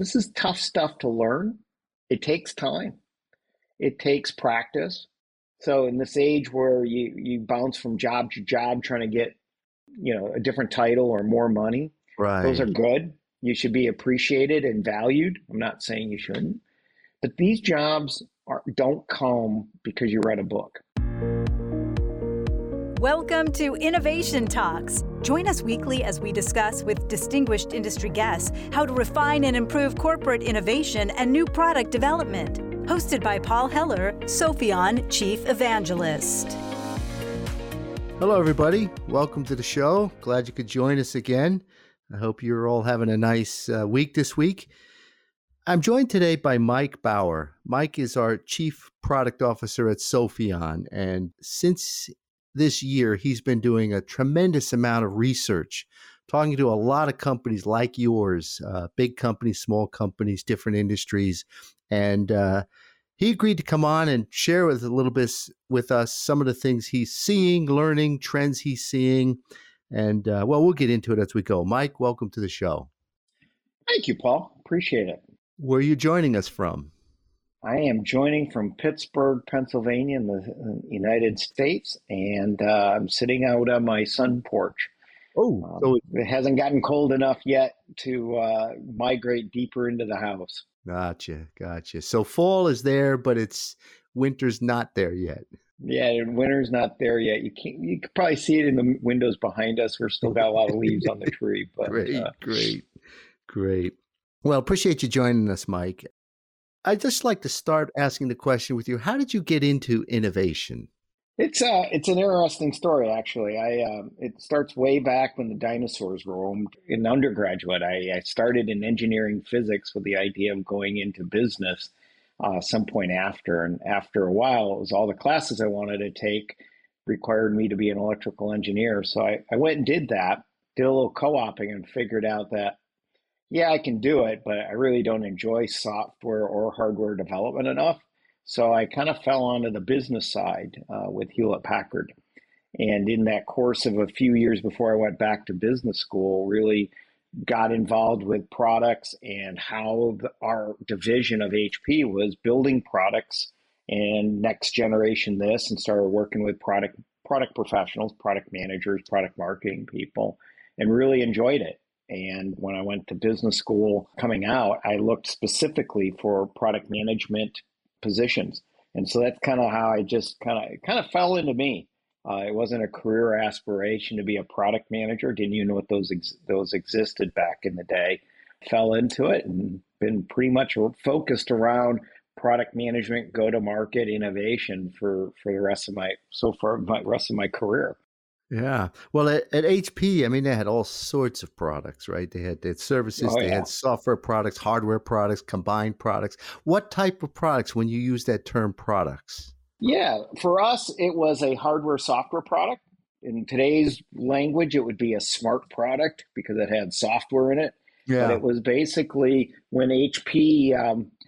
This is tough stuff to learn. It takes time. It takes practice. So in this age where you bounce from job to job trying to get, you know, a different title or more money, right, those are good. You should be appreciated and valued. I'm not saying you shouldn't. But these jobs don't come because you read a book. Welcome to Innovation Talks. Join us weekly as we discuss with distinguished industry guests how to refine and improve corporate innovation and new product development. Hosted by Paul Heller, Sopheon Chief Evangelist. Hello, everybody. Welcome to the show. Glad you could join us again. I hope you're all having a nice week this week. I'm joined today by Mike Bauer. Mike is our Chief Product Officer at Sopheon, and since this year, he's been doing a tremendous amount of research, talking to a lot of companies like yours, big companies, small companies, different industries. And he agreed to come on and share with a little bit with us some of the things he's seeing, learning, trends he's seeing. And well, we'll get into it as we go. Mike, welcome to the show. Thank you, Paul. Appreciate it. Where are you joining us from? I am joining from Pittsburgh, Pennsylvania in the United States, and I'm sitting out on my sun porch. Oh, so it hasn't gotten cold enough yet to migrate deeper into the house. Gotcha. So fall is there, but winter's not there yet. Yeah, winter's not there yet. You can probably see it in the windows behind us. We're still got a lot of leaves on the tree. But, Great. Well, appreciate you joining us, Mike. I'd just like to start asking the question with you. How did you get into innovation? It's an interesting story, actually. It starts way back when the dinosaurs roamed. In undergraduate, I started in engineering physics with the idea of going into business some point after. And after a while, it was all the classes I wanted to take required me to be an electrical engineer. So I went and did that, did a little co-oping and figured out that, yeah, I can do it, but I really don't enjoy software or hardware development enough. So I kind of fell onto the business side with Hewlett Packard. And in that course of a few years before I went back to business school, really got involved with products and how our division of HP was building products and next generation this, and started working with product professionals, product managers, product marketing people, and really enjoyed it. And when I went to business school coming out, I looked specifically for product management positions. And so that's kind of how I just kind of fell into me. It wasn't a career aspiration to be a product manager. Didn't even know what those existed back in the day. Fell into it and been pretty much focused around product management, go-to-market, innovation for the rest of my career. Yeah. Well, at HP, I mean, they had all sorts of products, right? They had services, they had software products, hardware products, combined products. What type of products when you use that term products? Yeah. For us, it was a hardware software product. In today's language, it would be a smart product because it had software in it. Yeah. But it was basically when HP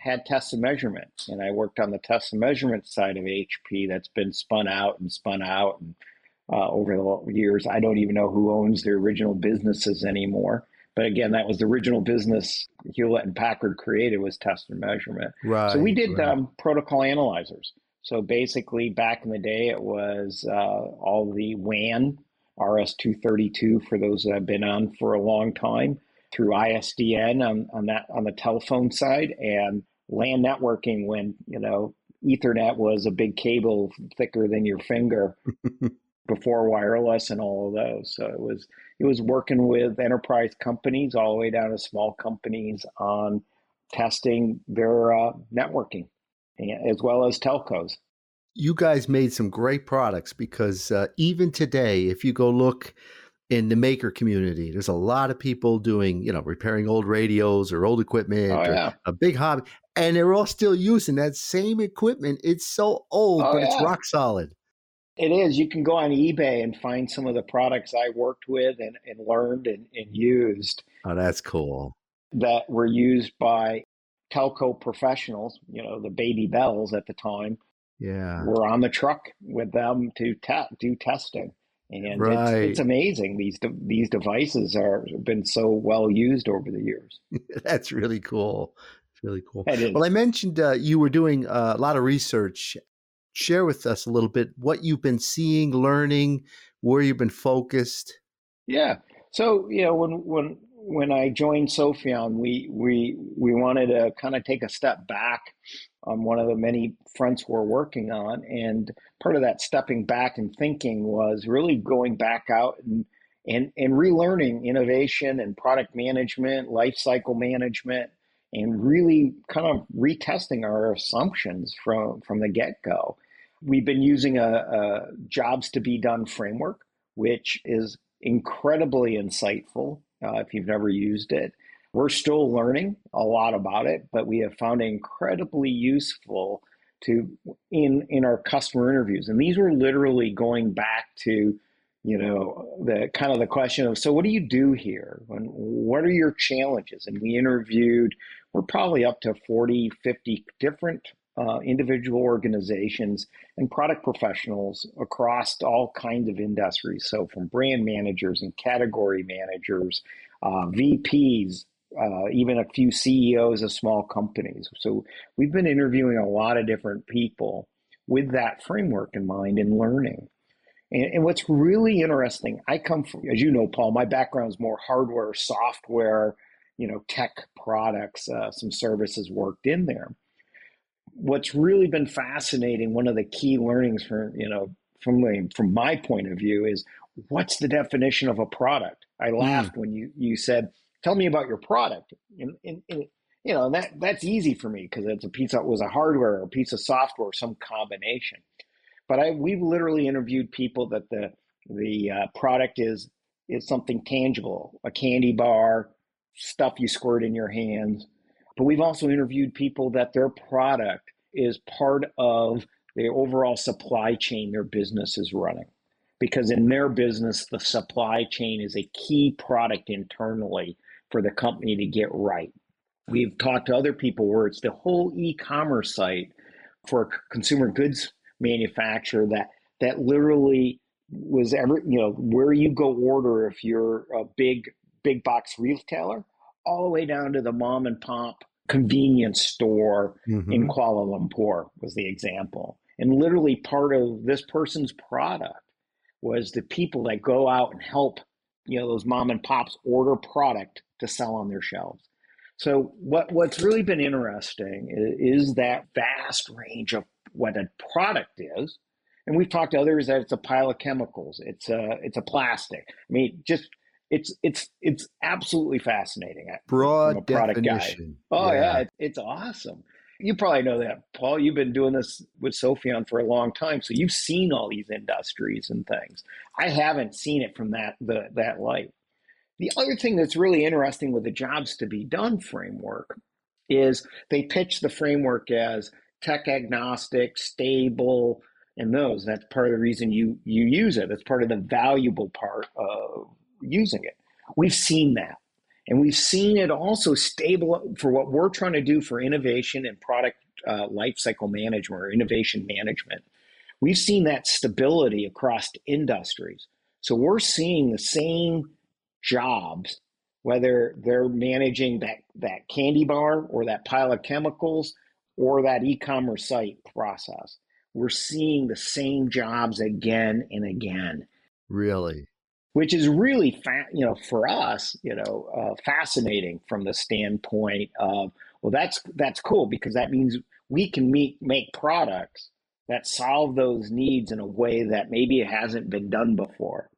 had test and measurement, and I worked on the test and measurement side of HP that's been spun out and over the years. I don't even know who owns their original businesses anymore. But again, that was the original business Hewlett and Packard created, was test and measurement. Right, so we did protocol analyzers. So basically back in the day, it was all the WAN, RS-232 for those that have been on for a long time, through ISDN on the telephone side, and LAN networking when, you know, Ethernet was a big cable thicker than your finger. Before wireless and all of those. So it was working with enterprise companies all the way down to small companies on testing their networking, as well as telcos. You guys made some great products because even today, if you go look in the maker community, there's a lot of people doing, you know, repairing old radios or old equipment, a big hobby, and they're all still using that same equipment. It's so old, but it's rock solid. It is. You can go on eBay and find some of the products I worked with and learned and used. Oh, that's cool. That were used by telco professionals, you know, the Baby Bells at the time. Yeah. Were on the truck with them to do testing. And right. It's amazing. These devices have been so well used over the years. That's really cool. It's really cool. Well, I mentioned you were doing a lot of research. Share with us a little bit what you've been seeing, learning, where you've been focused. Yeah. So, you know, when I joined Sopheon, we wanted to kind of take a step back on one of the many fronts we're working on. And part of that stepping back and thinking was really going back out and relearning innovation and product management, life cycle management, and really kind of retesting our assumptions from the get-go. We've been using a jobs to be done framework, which is incredibly insightful if you've never used it. We're still learning a lot about it, but we have found it incredibly useful in our customer interviews. And these were literally going back to, you know, the kind of the question of, so what do you do here? And what are your challenges? And we interviewed, we're probably up to 40, 50 different individual organizations and product professionals across all kinds of industries. So from brand managers and category managers, VPs, even a few CEOs of small companies. So we've been interviewing a lot of different people with that framework in mind and learning. And what's really interesting, I come from, as you know, Paul, my background is more hardware, software, you know, tech products, some services worked in there. What's really been fascinating, one of the key learnings from my point of view is, what's the definition of a product? I laughed when you said, tell me about your product. And you know, that's easy for me because it's a piece that was a hardware or a piece of software, some combination. But we've literally interviewed people that the product is something tangible, a candy bar, stuff you squirt in your hands. But we've also interviewed people that their product is part of the overall supply chain their business is running. Because in their business, the supply chain is a key product internally for the company to get right. We've talked to other people where it's the whole e-commerce site for a consumer goods manufacturer that literally was where you go order if you're a big box retailer, all the way down to the mom and pop convenience store in Kuala Lumpur was the example. And literally part of this person's product was the people that go out and help, you know, those mom and pops order product to sell on their shelves. So what's really been interesting is that vast range of what a product is. And we've talked to others that it's a pile of chemicals. It's a plastic. I mean, just it's absolutely fascinating. Broad definition. Guy. Oh yeah, it's awesome. You probably know that, Paul. You've been doing this with Sopheon for a long time, so you've seen all these industries and things. I haven't seen it from that light. The other thing that's really interesting with the jobs to be done framework is they pitch the framework as tech agnostic, stable, and those. That's part of the reason you use it. That's part of the valuable part of using it. We've seen that. And we've seen it also stable for what we're trying to do for innovation and product lifecycle management or innovation management. We've seen that stability across industries. So we're seeing the same jobs, whether they're managing that candy bar or that pile of chemicals or that e-commerce site process. We're seeing the same jobs again and again. Really? Which is really, for us, fascinating from the standpoint of, well, that's cool because that means we can make products that solve those needs in a way that maybe it hasn't been done before.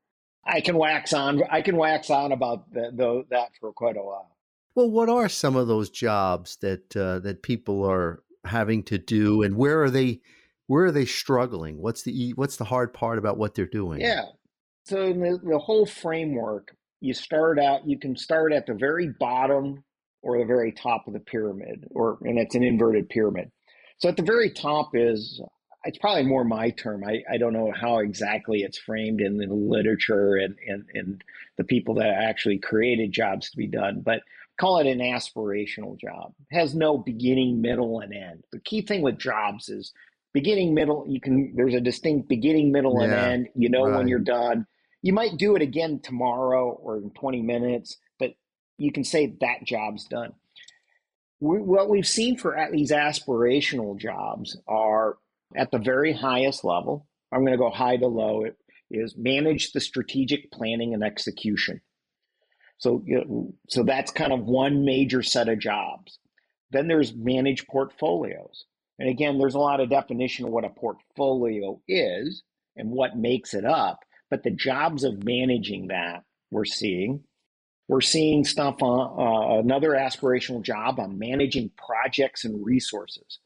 I can wax on about that for quite a while. Well, what are some of those jobs that people are having to do, and where are they struggling? What's the hard part about what they're doing? Yeah. So the whole framework, you can start at the very bottom or the very top of the pyramid, and it's an inverted pyramid. So at the very top it's probably more my term. I don't know how exactly it's framed in the literature and the people that actually created jobs to be done, but call it an aspirational job. It has no beginning, middle, and end. The key thing with jobs is beginning, middle, there's a distinct beginning, middle, and end. When you're done. You might do it again tomorrow or in 20 minutes, but you can say that job's done. What we've seen for at these aspirational jobs are at the very highest level, I'm going to go high to low, it is manage the strategic planning and execution. So, so that's kind of one major set of jobs. Then there's manage portfolios. And again, there's a lot of definition of what a portfolio is and what makes it up, but the jobs of managing that we're seeing. We're seeing stuff on another aspirational job on managing projects and resources.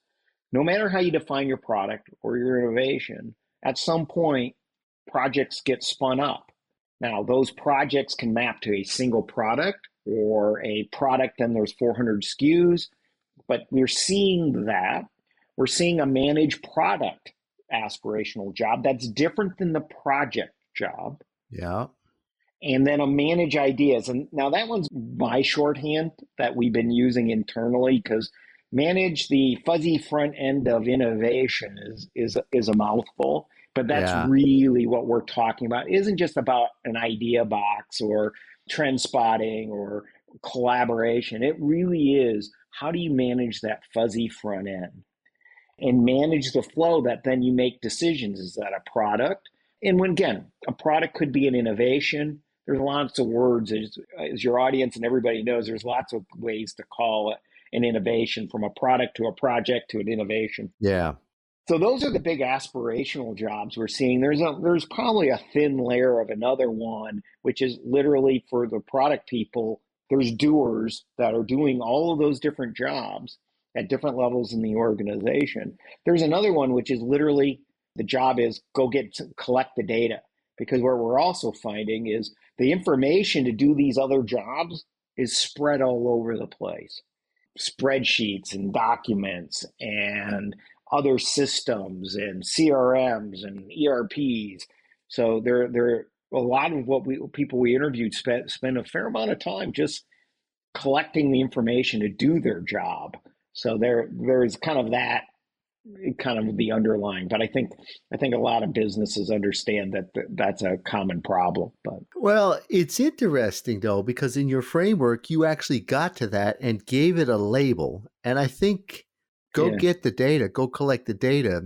No matter how you define your product or your innovation, at some point, projects get spun up. Now, those projects can map to a single product or a product, and there's 400 SKUs, but we're seeing that. We're seeing a managed product aspirational job that's different than the project job. Yeah. And then a manage ideas. And now that one's my shorthand that we've been using internally, because manage the fuzzy front end of innovation is a mouthful, but that's really what we're talking about. It isn't just about an idea box or trend spotting or collaboration. It really is, how do you manage that fuzzy front end and manage the flow that then you make decisions? Is that a product? And when, again, a product could be an innovation. There's lots of words, as your audience and everybody knows, there's lots of ways to call it an innovation, from a product to a project to an innovation. Yeah. So those are the big aspirational jobs we're seeing. There's probably a thin layer of another one, which is literally for the product people. There's doers that are doing all of those different jobs at different levels in the organization. There's another one, which is literally the job is go collect the data, because what we're also finding is the information to do these other jobs is spread all over the place. Spreadsheets and documents and other systems and CRMs and ERPs. So there a lot of people we interviewed spend a fair amount of time just collecting the information to do their job. So there's kind of that, kind of the underlying, but I think a lot of businesses understand that that's a common problem. But well, it's interesting though, because in your framework you actually got to that and gave it a label. And I think get the data, go collect the data.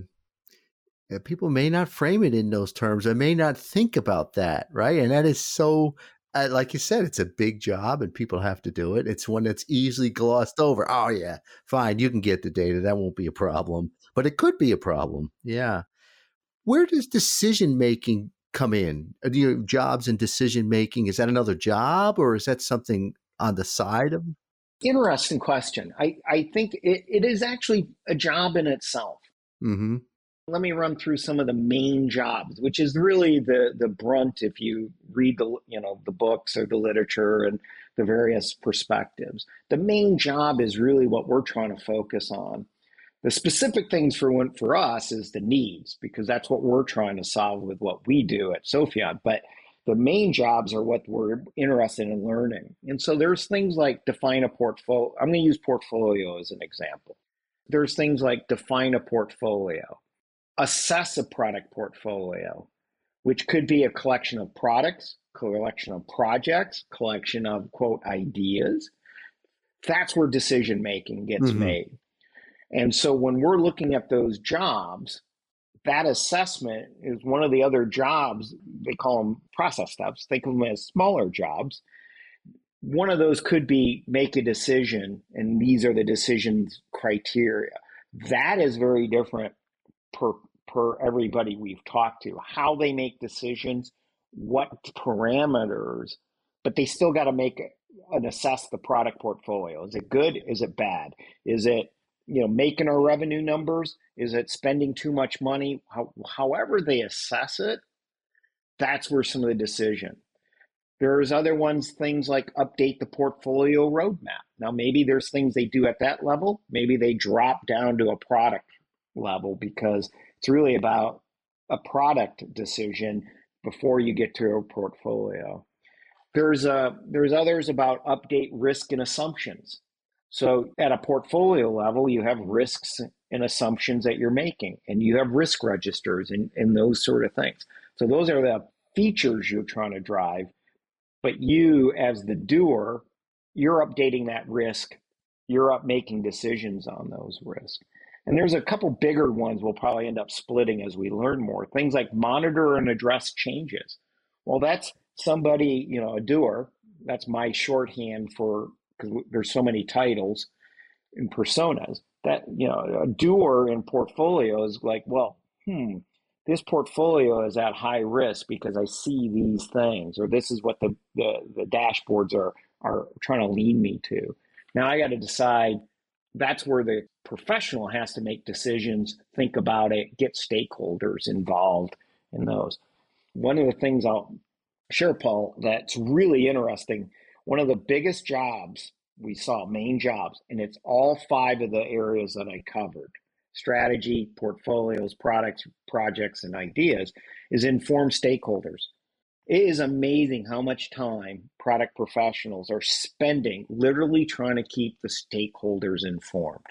People may not frame it in those terms. They may not think about that, right? And that is so, like you said, it's a big job and people have to do it. It's one that's easily glossed over. Oh yeah, fine, you can get the data. That won't be a problem. But it could be a problem. Yeah. Where does decision-making come in? Jobs and decision-making, is that another job or is that something on the side of them? Interesting question. I think it is actually a job in itself. Mm-hmm. Let me run through some of the main jobs, which is really the brunt if you read the books or the literature and the various perspectives. The main job is really what we're trying to focus on. The specific things for us is the needs, because that's what we're trying to solve with what we do at Sopheon. But the main jobs are what we're interested in learning. And so there's things like define a portfolio. I'm going to use portfolio as an example. There's things like define a portfolio, assess a product portfolio, which could be a collection of products, collection of projects, collection of, quote, ideas. That's where decision-making gets made. And so when we're looking at those jobs, that assessment is one of the other jobs. They call them process steps. Think of them as smaller jobs. One of those could be make a decision, and these are the decisions criteria. That is very different per everybody we've talked to, how they make decisions, what parameters, but they still got to make and assess the product portfolio. Is it good? Is it bad? Is it making our revenue numbers? Is it spending too much money? However they assess it, that's where some of the decision. There's other ones, things like update the portfolio roadmap. Now, maybe there's things they do at that level. Maybe they drop down to a product level because it's really about a product decision before you get to a portfolio. There's others about update risk and assumptions. So at a portfolio level, you have risks and assumptions that you're making, and you have risk registers and those sort of things. So those are the features you're trying to drive, but you as the doer, you're updating that risk, you're up making decisions on those risks. And there's a couple bigger ones we'll probably end up splitting as we learn more, things like monitor and address changes. Well, that's somebody, you know, a doer, that's my shorthand for, because there's so many titles and personas that, you know, a doer in portfolio is like, well, this portfolio is at high risk because I see these things, or this is what the dashboards are trying to lead me to. Now I got to decide. That's where the professional has to make decisions, think about it, get stakeholders involved in those. One of the things I'll share, Paul, that's really interesting, one of the biggest jobs we saw, main jobs, and it's all five of the areas that I covered, strategy, portfolios, products, projects, and ideas, is inform stakeholders. It is amazing how much time product professionals are spending literally trying to keep the stakeholders informed.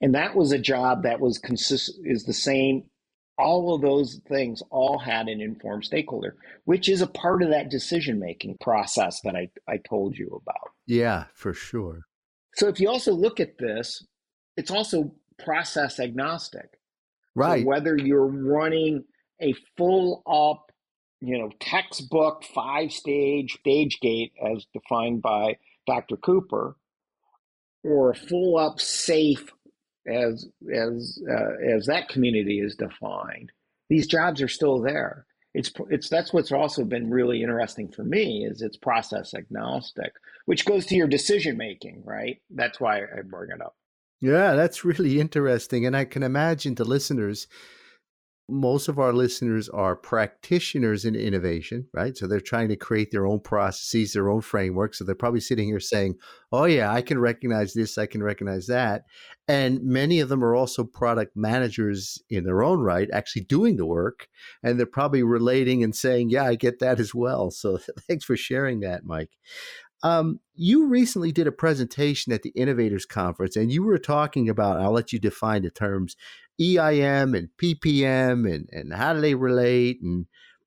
And that was a job that was consistent, is the same. All of those things all had an informed stakeholder, which is a part of that decision-making process that I told you about. Yeah, for sure. So if you also look at this, it's also process agnostic. Right. So whether you're running a full up, you know, textbook five-stage gate as defined by Dr. Cooper, or a full up SAFe as that community is defined, these jobs are still there. It's that's what's also been really interesting for me, is it's process agnostic, which goes to your decision making, right? That's why I bring it up. Yeah, that's really interesting, and I can imagine the listeners. Most of our listeners are practitioners in innovation, right? So they're trying to create their own processes, their own frameworks. So they're probably sitting here saying, oh yeah, I can recognize this, I can recognize that. And many of them are also product managers in their own right, actually doing the work. And they're probably relating and saying, yeah, I get that as well. So thanks for sharing that, Mike. You recently did a presentation at the Innovators Conference, and you were talking about, I'll let you define the terms, EIM and PPM and how do they relate? And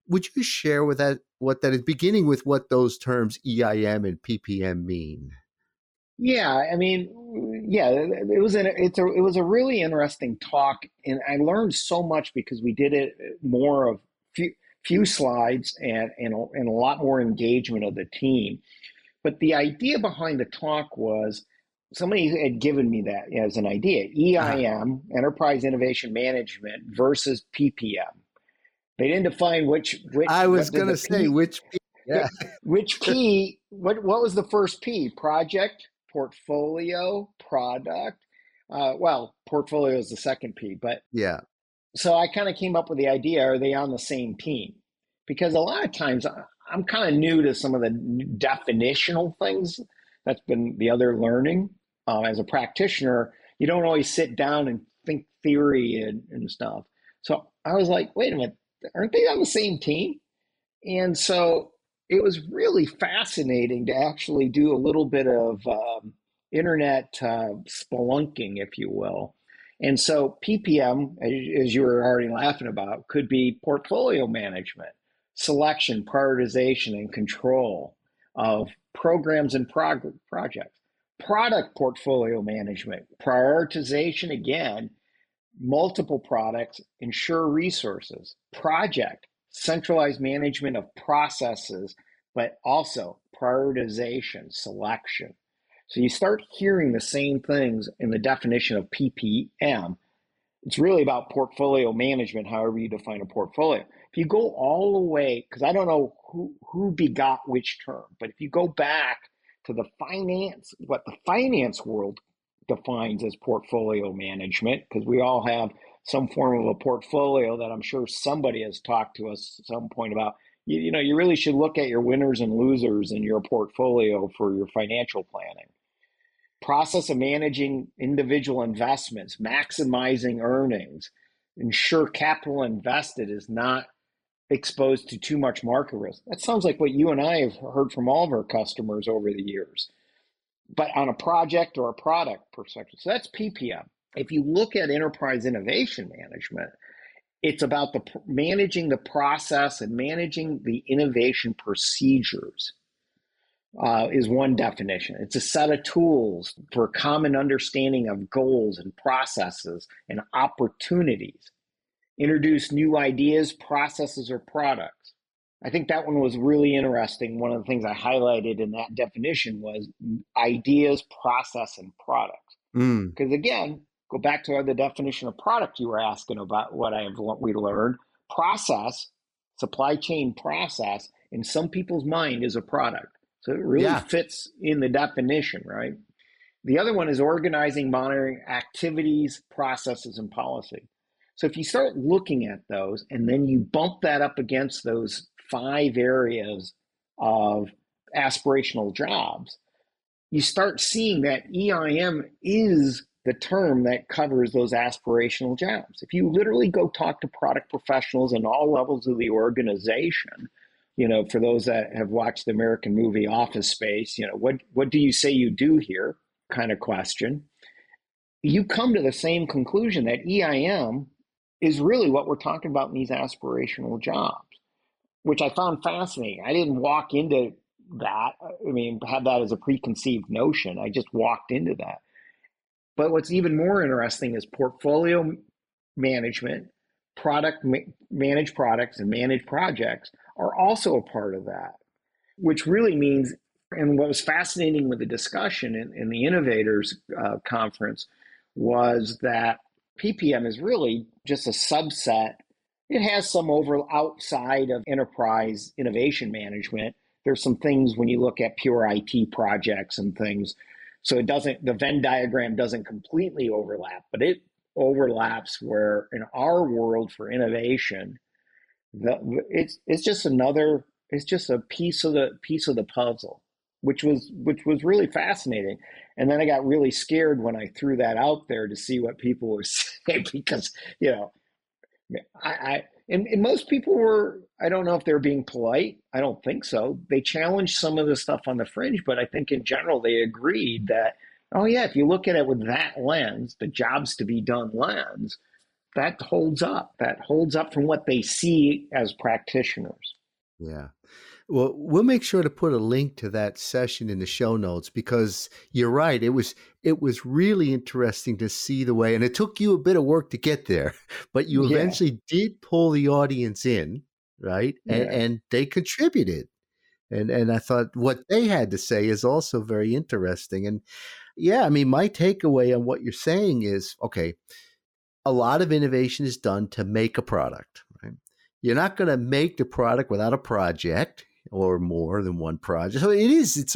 would you share with that what that is, beginning with what those terms EIM and PPM mean? Yeah, I mean, yeah, it was a really interesting talk, and I learned so much because we did it more of few slides and a lot more engagement of the team. But the idea behind the talk was somebody had given me that as an idea, EIM, Enterprise Innovation Management versus PPM. They didn't define which I was going to say, which P. Yeah. Which P, what was the first P? Project, portfolio, product. Well, portfolio is the second P, but yeah. So I kind of came up with the idea, are they on the same team? Because a lot of times I'm kind of new to some of the definitional things. That's been the other learning. As a practitioner, you don't always sit down and think theory and stuff. So I was like, wait a minute, aren't they on the same team? And so it was really fascinating to actually do a little bit of internet spelunking, if you will. And so PPM, as you were already laughing about, could be portfolio management, selection, prioritization, and control of programs and projects. Product portfolio management, prioritization again, multiple products, ensure resources. Project, centralized management of processes, but also prioritization, selection. So you start hearing the same things in the definition of PPM. It's really about portfolio management, however you define a portfolio. If you go all the way, because I don't know who begot which term, but if you go back to the finance, what the finance world defines as portfolio management, because we all have some form of a portfolio that I'm sure somebody has talked to us at some point about, you know, you really should look at your winners and losers in your portfolio for your financial planning. Process of managing individual investments, maximizing earnings, ensure capital invested is not exposed to too much market risk. That sounds like what you and I have heard from all of our customers over the years, but on a project or a product perspective. So that's PPM. If you look at enterprise innovation management, It's about the managing the process and managing the innovation procedures is one definition. It's a set of tools for a common understanding of goals and processes and opportunities. Introduce new ideas, processes, or products. I think that one was really interesting. One of the things I highlighted in that definition was ideas, process, and products. Because again, go back to the definition of product you were asking about, what we learned. Process, supply chain process, in some people's mind is a product. So it really fits in the definition, right? The other one is organizing, monitoring activities, processes, and policy. So if you start looking at those and then you bump that up against those 5 areas of aspirational jobs, you start seeing that EIM is the term that covers those aspirational jobs. If you literally go talk to product professionals in all levels of the organization, you know, for those that have watched the American movie Office Space, you know, what do you say you do here kind of question, you come to the same conclusion that EIM is really what we're talking about in these aspirational jobs, which I found fascinating. I didn't walk into that. I mean, have that as a preconceived notion. I just walked into that. But what's even more interesting is portfolio management, managed products and managed projects are also a part of that, which really means, and what was fascinating with the discussion in the Innovators Conference was that PPM is really just a subset. It has some over outside of enterprise innovation management. There's some things when you look at pure IT projects and things. So it doesn't, the Venn diagram doesn't completely overlap, but it overlaps where in our world for innovation, it's just another, it's just a piece of the puzzle, which was really fascinating. And then I got really scared when I threw that out there to see what people were saying, because, you know, and most people were, I don't know if they're being polite. I don't think so. They challenged some of the stuff on the fringe, but I think in general, they agreed that, oh yeah, if you look at it with that lens, the jobs to be done lens, that holds up. That holds up from what they see as practitioners. Yeah. Well, we'll make sure to put a link to that session in the show notes, because you're right. It was really interesting to see the way, and it took you a bit of work to get there, but you eventually did pull the audience in, right? And they contributed. And I thought what they had to say is also very interesting. And yeah, I mean, my takeaway on what you're saying is, okay, a lot of innovation is done to make a product, right? You're not going to make the product without a project or more than one project. So it's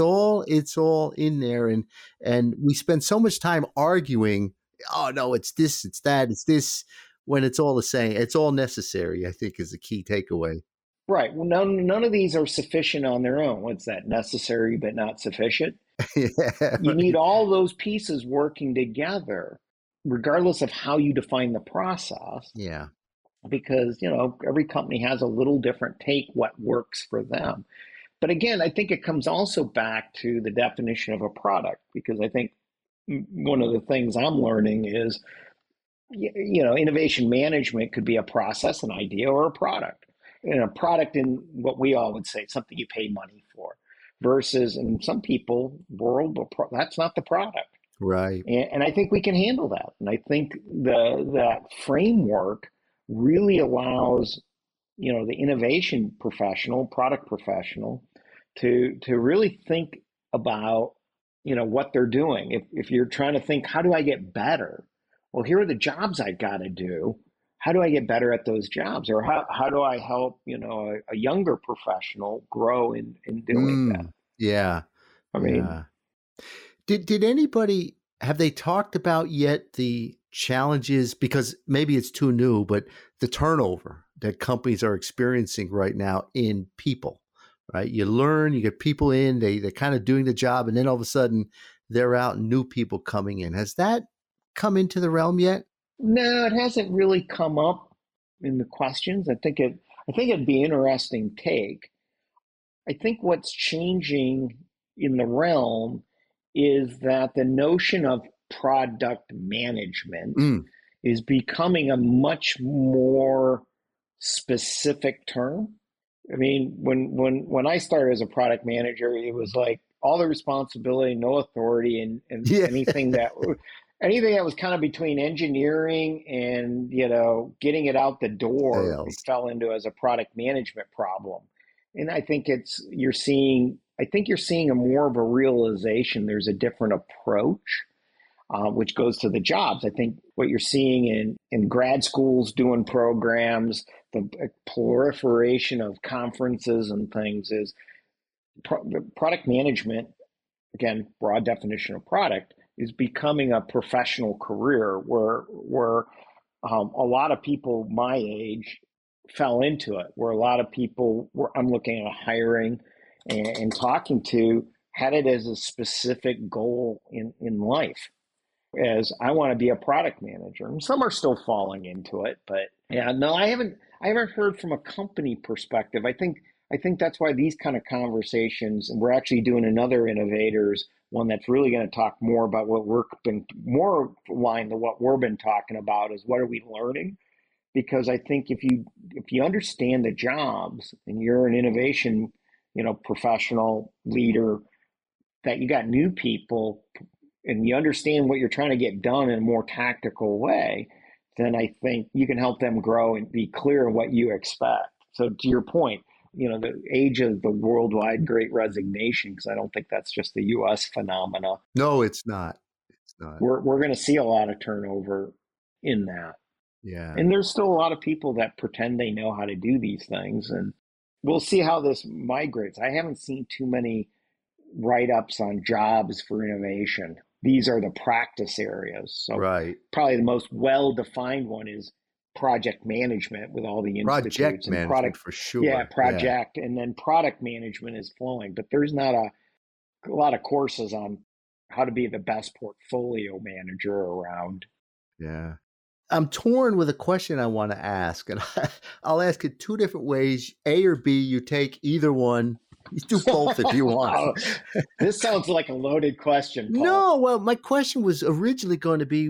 all in there. And we spend so much time arguing, oh no, it's this, it's that, it's this, when it's all the same. It's all necessary, I think, is the key takeaway. Right. Well, none of these are sufficient on their own. What's that? Necessary, but not sufficient. You need all those pieces working together, regardless of how you define the process. Yeah. Because, you know, every company has a little different take what works for them. But again, I think it comes also back to the definition of a product, because I think one of the things I'm learning is, you know, innovation management could be a process, an idea, or a product. And a product in what we all would say, something you pay money for, versus in some people world, that's not the product. Right. And I think we can handle that. And I think that framework really allows, you know, the innovation professional, product professional, to really think about, you know, what they're doing. If you're trying to think, how do I get better? Well, here are the jobs I've got to do. How do I get better at those jobs? Or how do I help, you know, a younger professional grow in doing that? Yeah. I mean, did anybody, have they talked about yet the challenges, because maybe it's too new, but the turnover that companies are experiencing right now in people, right? You learn, you get people in, they're kind of doing the job, and then all of a sudden they're out and new people coming in. Has that come into the realm yet? No, it hasn't really come up in the questions. I think it'd be an interesting take. I think what's changing in the realm is that the notion of product management is becoming a much more specific term. I mean, when I started as a product manager, it was like all the responsibility, no authority, and anything that was kind of between engineering and, you know, getting it out the door, it fell into as a product management problem. And I think you're seeing a more of a realization. There's a different approach, which goes to the jobs. I think what you're seeing in grad schools doing programs, the proliferation of conferences and things is product management. Again, broad definition of product is becoming a professional career where a lot of people my age fell into it, where a lot of people I'm looking at hiring and talking to had it as a specific goal in life as I want to be a product manager. And some are still falling into it, but yeah, no, I haven't heard from a company perspective. I think that's why these kind of conversations, and we're actually doing another Innovators one that's really going to talk more about what we're been more aligned to what we've been talking about is what are we learning? Because I think if you understand the jobs and you're an innovation, you know, professional leader, that you got new people and you understand what you're trying to get done in a more tactical way, then I think you can help them grow and be clear on what you expect. So to your point, you know, the age of the worldwide great resignation, because I don't think that's just the U.S. phenomena. No, it's not. It's not. We're going to see a lot of turnover in that. Yeah. And there's still a lot of people that pretend they know how to do these things. And we'll see how this migrates. I haven't seen too many write-ups on jobs for innovation. These are the practice areas. So right. Probably the most well-defined one is project management with all the institutes. Project and management product, for sure. Yeah, project. Yeah. And then product management is flowing. But there's not a lot of courses on how to be the best portfolio manager around. Yeah. I'm torn with a question I want to ask, and I'll ask it two different ways, A or B. You take either one. You do both if you want. This sounds like a loaded question, Paul. No, well, my question was originally going to be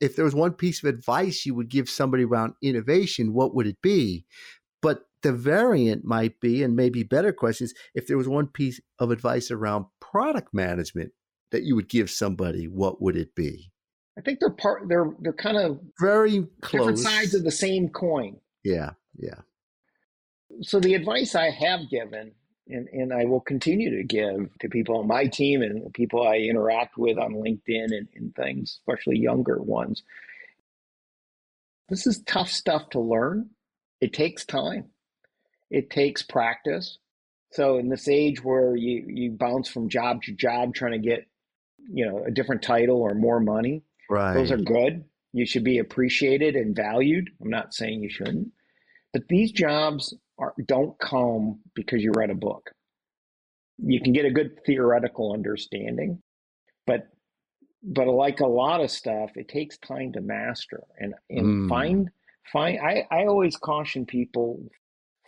if there was one piece of advice you would give somebody around innovation, what would it be? But the variant might be, and maybe better questions, if there was one piece of advice around product management that you would give somebody, what would it be? I think they're kind of very close. Different sides of the same coin. Yeah, yeah. So the advice I have given and I will continue to give to people on my team and people I interact with on LinkedIn and things, especially younger ones. This is tough stuff to learn. It takes time. It takes practice. So in this age where you bounce from job to job trying to get, you know, a different title or more money. Right. Those are good. You should be appreciated and valued. I'm not saying you shouldn't, but these jobs don't come because you read a book. You can get a good theoretical understanding, but like a lot of stuff, it takes time to master and find. I always caution people,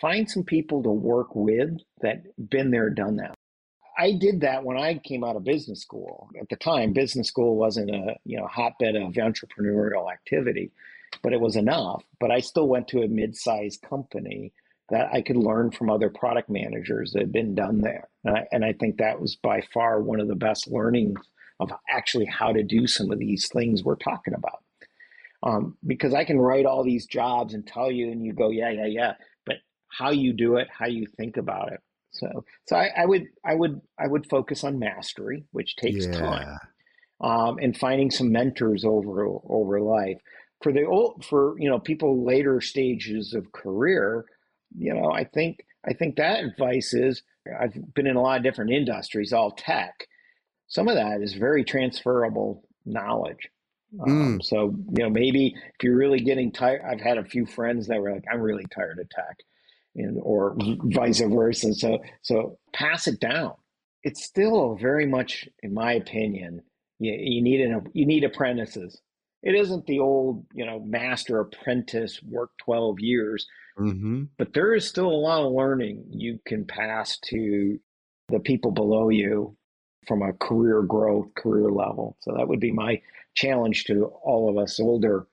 find some people to work with that been there, done that. I did that when I came out of business school. At the time, business school wasn't a hotbed of entrepreneurial activity, but it was enough. But I still went to a mid-sized company that I could learn from other product managers that had been done there. And I think that was by far one of the best learnings of actually how to do some of these things we're talking about. Because I can write all these jobs and tell you, and you go, yeah. But how you do it, how you think about it. So I would focus on mastery, which takes time, and finding some mentors over life for people later stages of career. You know, I think that advice is I've been in a lot of different industries, all tech. Some of that is very transferable knowledge. So maybe if you're really getting tired, I've had a few friends that were like, I'm really tired of tech. Or vice versa. So pass it down. It's still very much, in my opinion, you need apprentices. It isn't the old, master apprentice work 12 years, but there is still a lot of learning you can pass to the people below you from a career growth, career level. So that would be my challenge to all of us older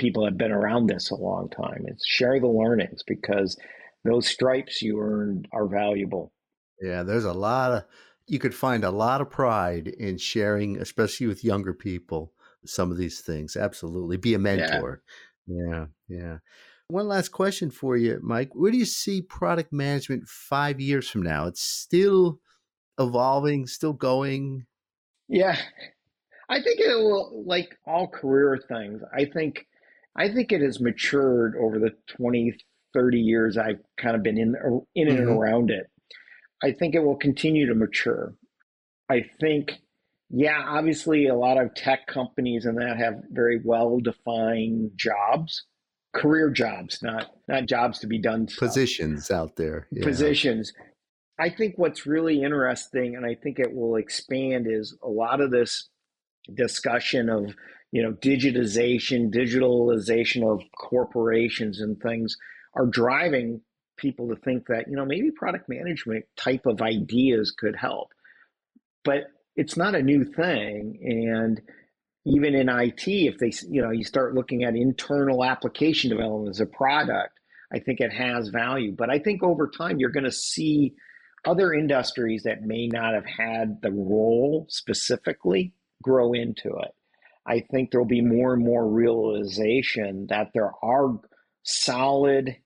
people have been around this a long time. It's share the learnings, because those stripes you earned are valuable. Yeah, there's a lot of, you could find a lot of pride in sharing, especially with younger people, some of these things. Absolutely. Be a mentor. Yeah. One last question for you, Mike. Where do you see product management 5 years from now? It's still evolving, still going. Yeah. I think it will, like all career things, I think it has matured over the 20, 30 years I've kind of been in and around it. I think it will continue to mature. I think, yeah, obviously a lot of tech companies and that have very well-defined jobs, career jobs, not jobs to be done. Positions out there. Yeah. Positions. I think what's really interesting, and I think it will expand, is a lot of this discussion of, you know, digitalization of corporations and things are driving people to think that, you know, maybe product management type of ideas could help. But it's not a new thing. And even in IT, if they, you know, you start looking at internal application development as a product, I think it has value. But I think over time, you're going to see other industries that may not have had the role specifically grow into it. I think there'll be more and more realization that there are solid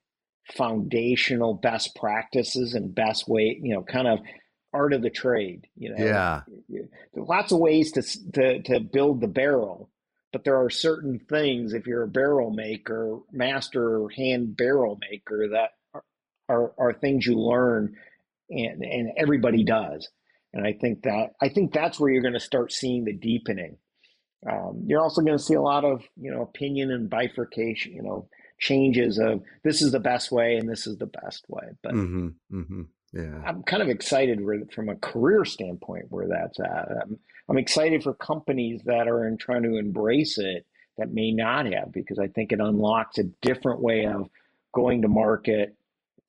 foundational best practices and best way, you know, kind of art of the trade, you know. Yeah. Lots of ways to build the barrel, but there are certain things, if you're a barrel maker, master or hand barrel maker, that are things you learn and everybody does. And I think that's where you're going to start seeing the deepening. You're also going to see a lot of, you know, opinion and bifurcation, you know, changes of this is the best way and this is the best way. But yeah, I'm kind of excited from a career standpoint where that's at. I'm excited for companies that are trying to embrace it that may not have, because I think it unlocks a different way of going to market,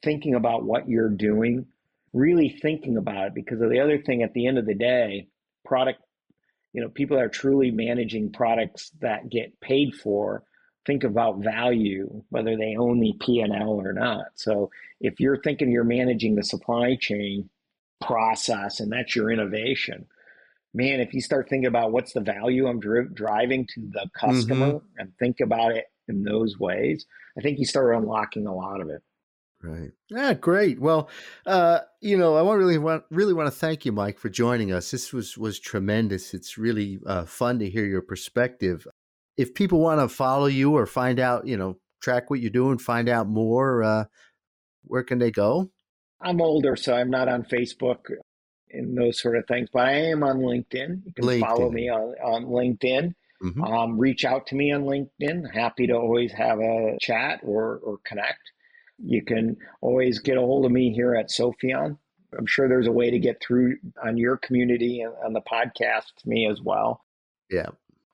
thinking about what you're doing, really thinking about it. Because of the other thing, at the end of the day, product, you know, people that are truly managing products that get paid for think about value, whether they own the P&L or not. So if you're thinking you're managing the supply chain process and that's your innovation, man, if you start thinking about what's the value I'm driving to the customer and think about it in those ways, I think you start unlocking a lot of it. Right. Yeah, great. Well, you know, I really want to thank you, Mike, for joining us. This was tremendous. It's really fun to hear your perspective. If people want to follow you or find out, you know, track what you're doing, find out more, where can they go? I'm older, so I'm not on Facebook and those sort of things, but I am on LinkedIn. You can follow me on LinkedIn. Reach out to me on LinkedIn. Happy to always have a chat or connect. You can always get a hold of me here at Sopheon. I'm sure there's a way to get through on your community and on the podcast to me as well. Yeah.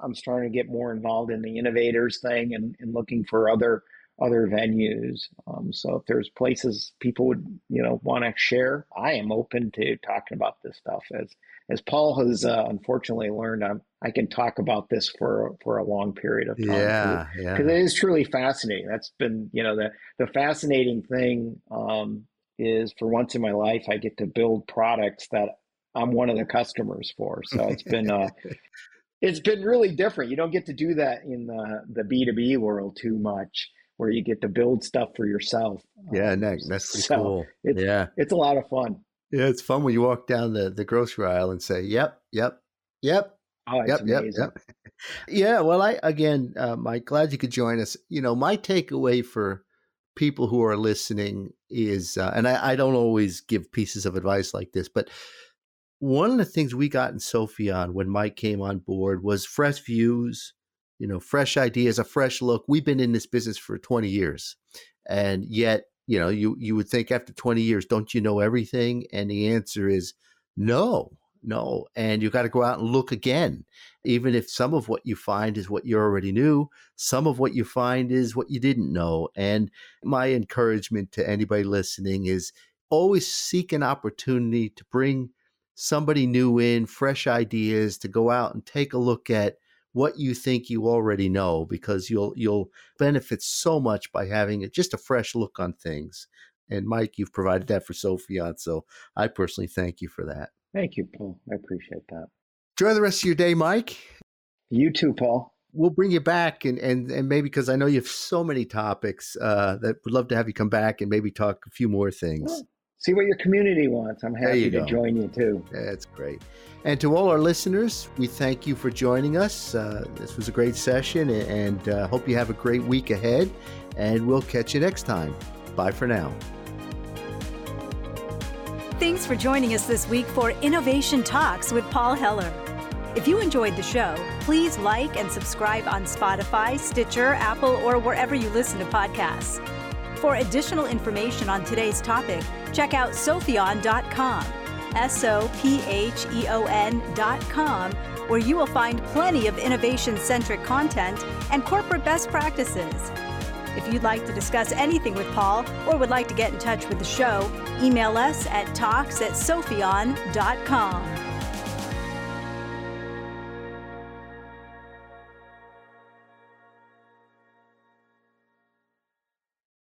I'm starting to get more involved in the innovators thing and looking for other venues. So if there's places people would, you know, want to share, I am open to talking about this stuff. As Paul has unfortunately learned, I can talk about this for a long period of time. Yeah, because it is truly fascinating. That's been, you know, the fascinating thing is for once in my life, I get to build products that I'm one of the customers for. So it's been it's been really different. You don't get to do that in the B2B world too much, where you get to build stuff for yourself. Yeah, that's so cool. It's a lot of fun. Yeah, it's fun when you walk down the grocery aisle and say, yep. Oh, it's amazing. Yep. Yeah, well, Mike, glad you could join us. You know, my takeaway for people who are listening is, and I don't always give pieces of advice like this, but one of the things we got in Sopheon when Mike came on board was fresh views, you know, fresh ideas, a fresh look. We've been in this business for 20 years. And yet, you know, you would think after 20 years, don't you know everything? And the answer is no. And you got to go out and look again. Even if some of what you find is what you already knew, some of what you find is what you didn't know. And my encouragement to anybody listening is always seek an opportunity to bring somebody new in, fresh ideas, to go out and take a look at what you think you already know, because you'll benefit so much by having it, just a fresh look on things. And Mike, you've provided that for Sopheon, so I personally thank you for that. Thank you, Paul. I appreciate that. Enjoy the rest of your day, Mike. You too, Paul. We'll bring you back and maybe, because I know you have so many topics that we'd love to have you come back and maybe talk a few more things. Well, see what your community wants. I'm happy to join you too. That's great. And to all our listeners, we thank you for joining us. This was a great session, and hope you have a great week ahead, and we'll catch you next time. Bye for now. Thanks for joining us this week for Innovation Talks with Paul Heller. If you enjoyed the show, please like and subscribe on Spotify, Stitcher, Apple, or wherever you listen to podcasts. For additional information on today's topic, check out Sopheon.com, Sopheon.com, where you will find plenty of innovation-centric content and corporate best practices. If you'd like to discuss anything with Paul or would like to get in touch with the show, email us at talks@sopheon.com.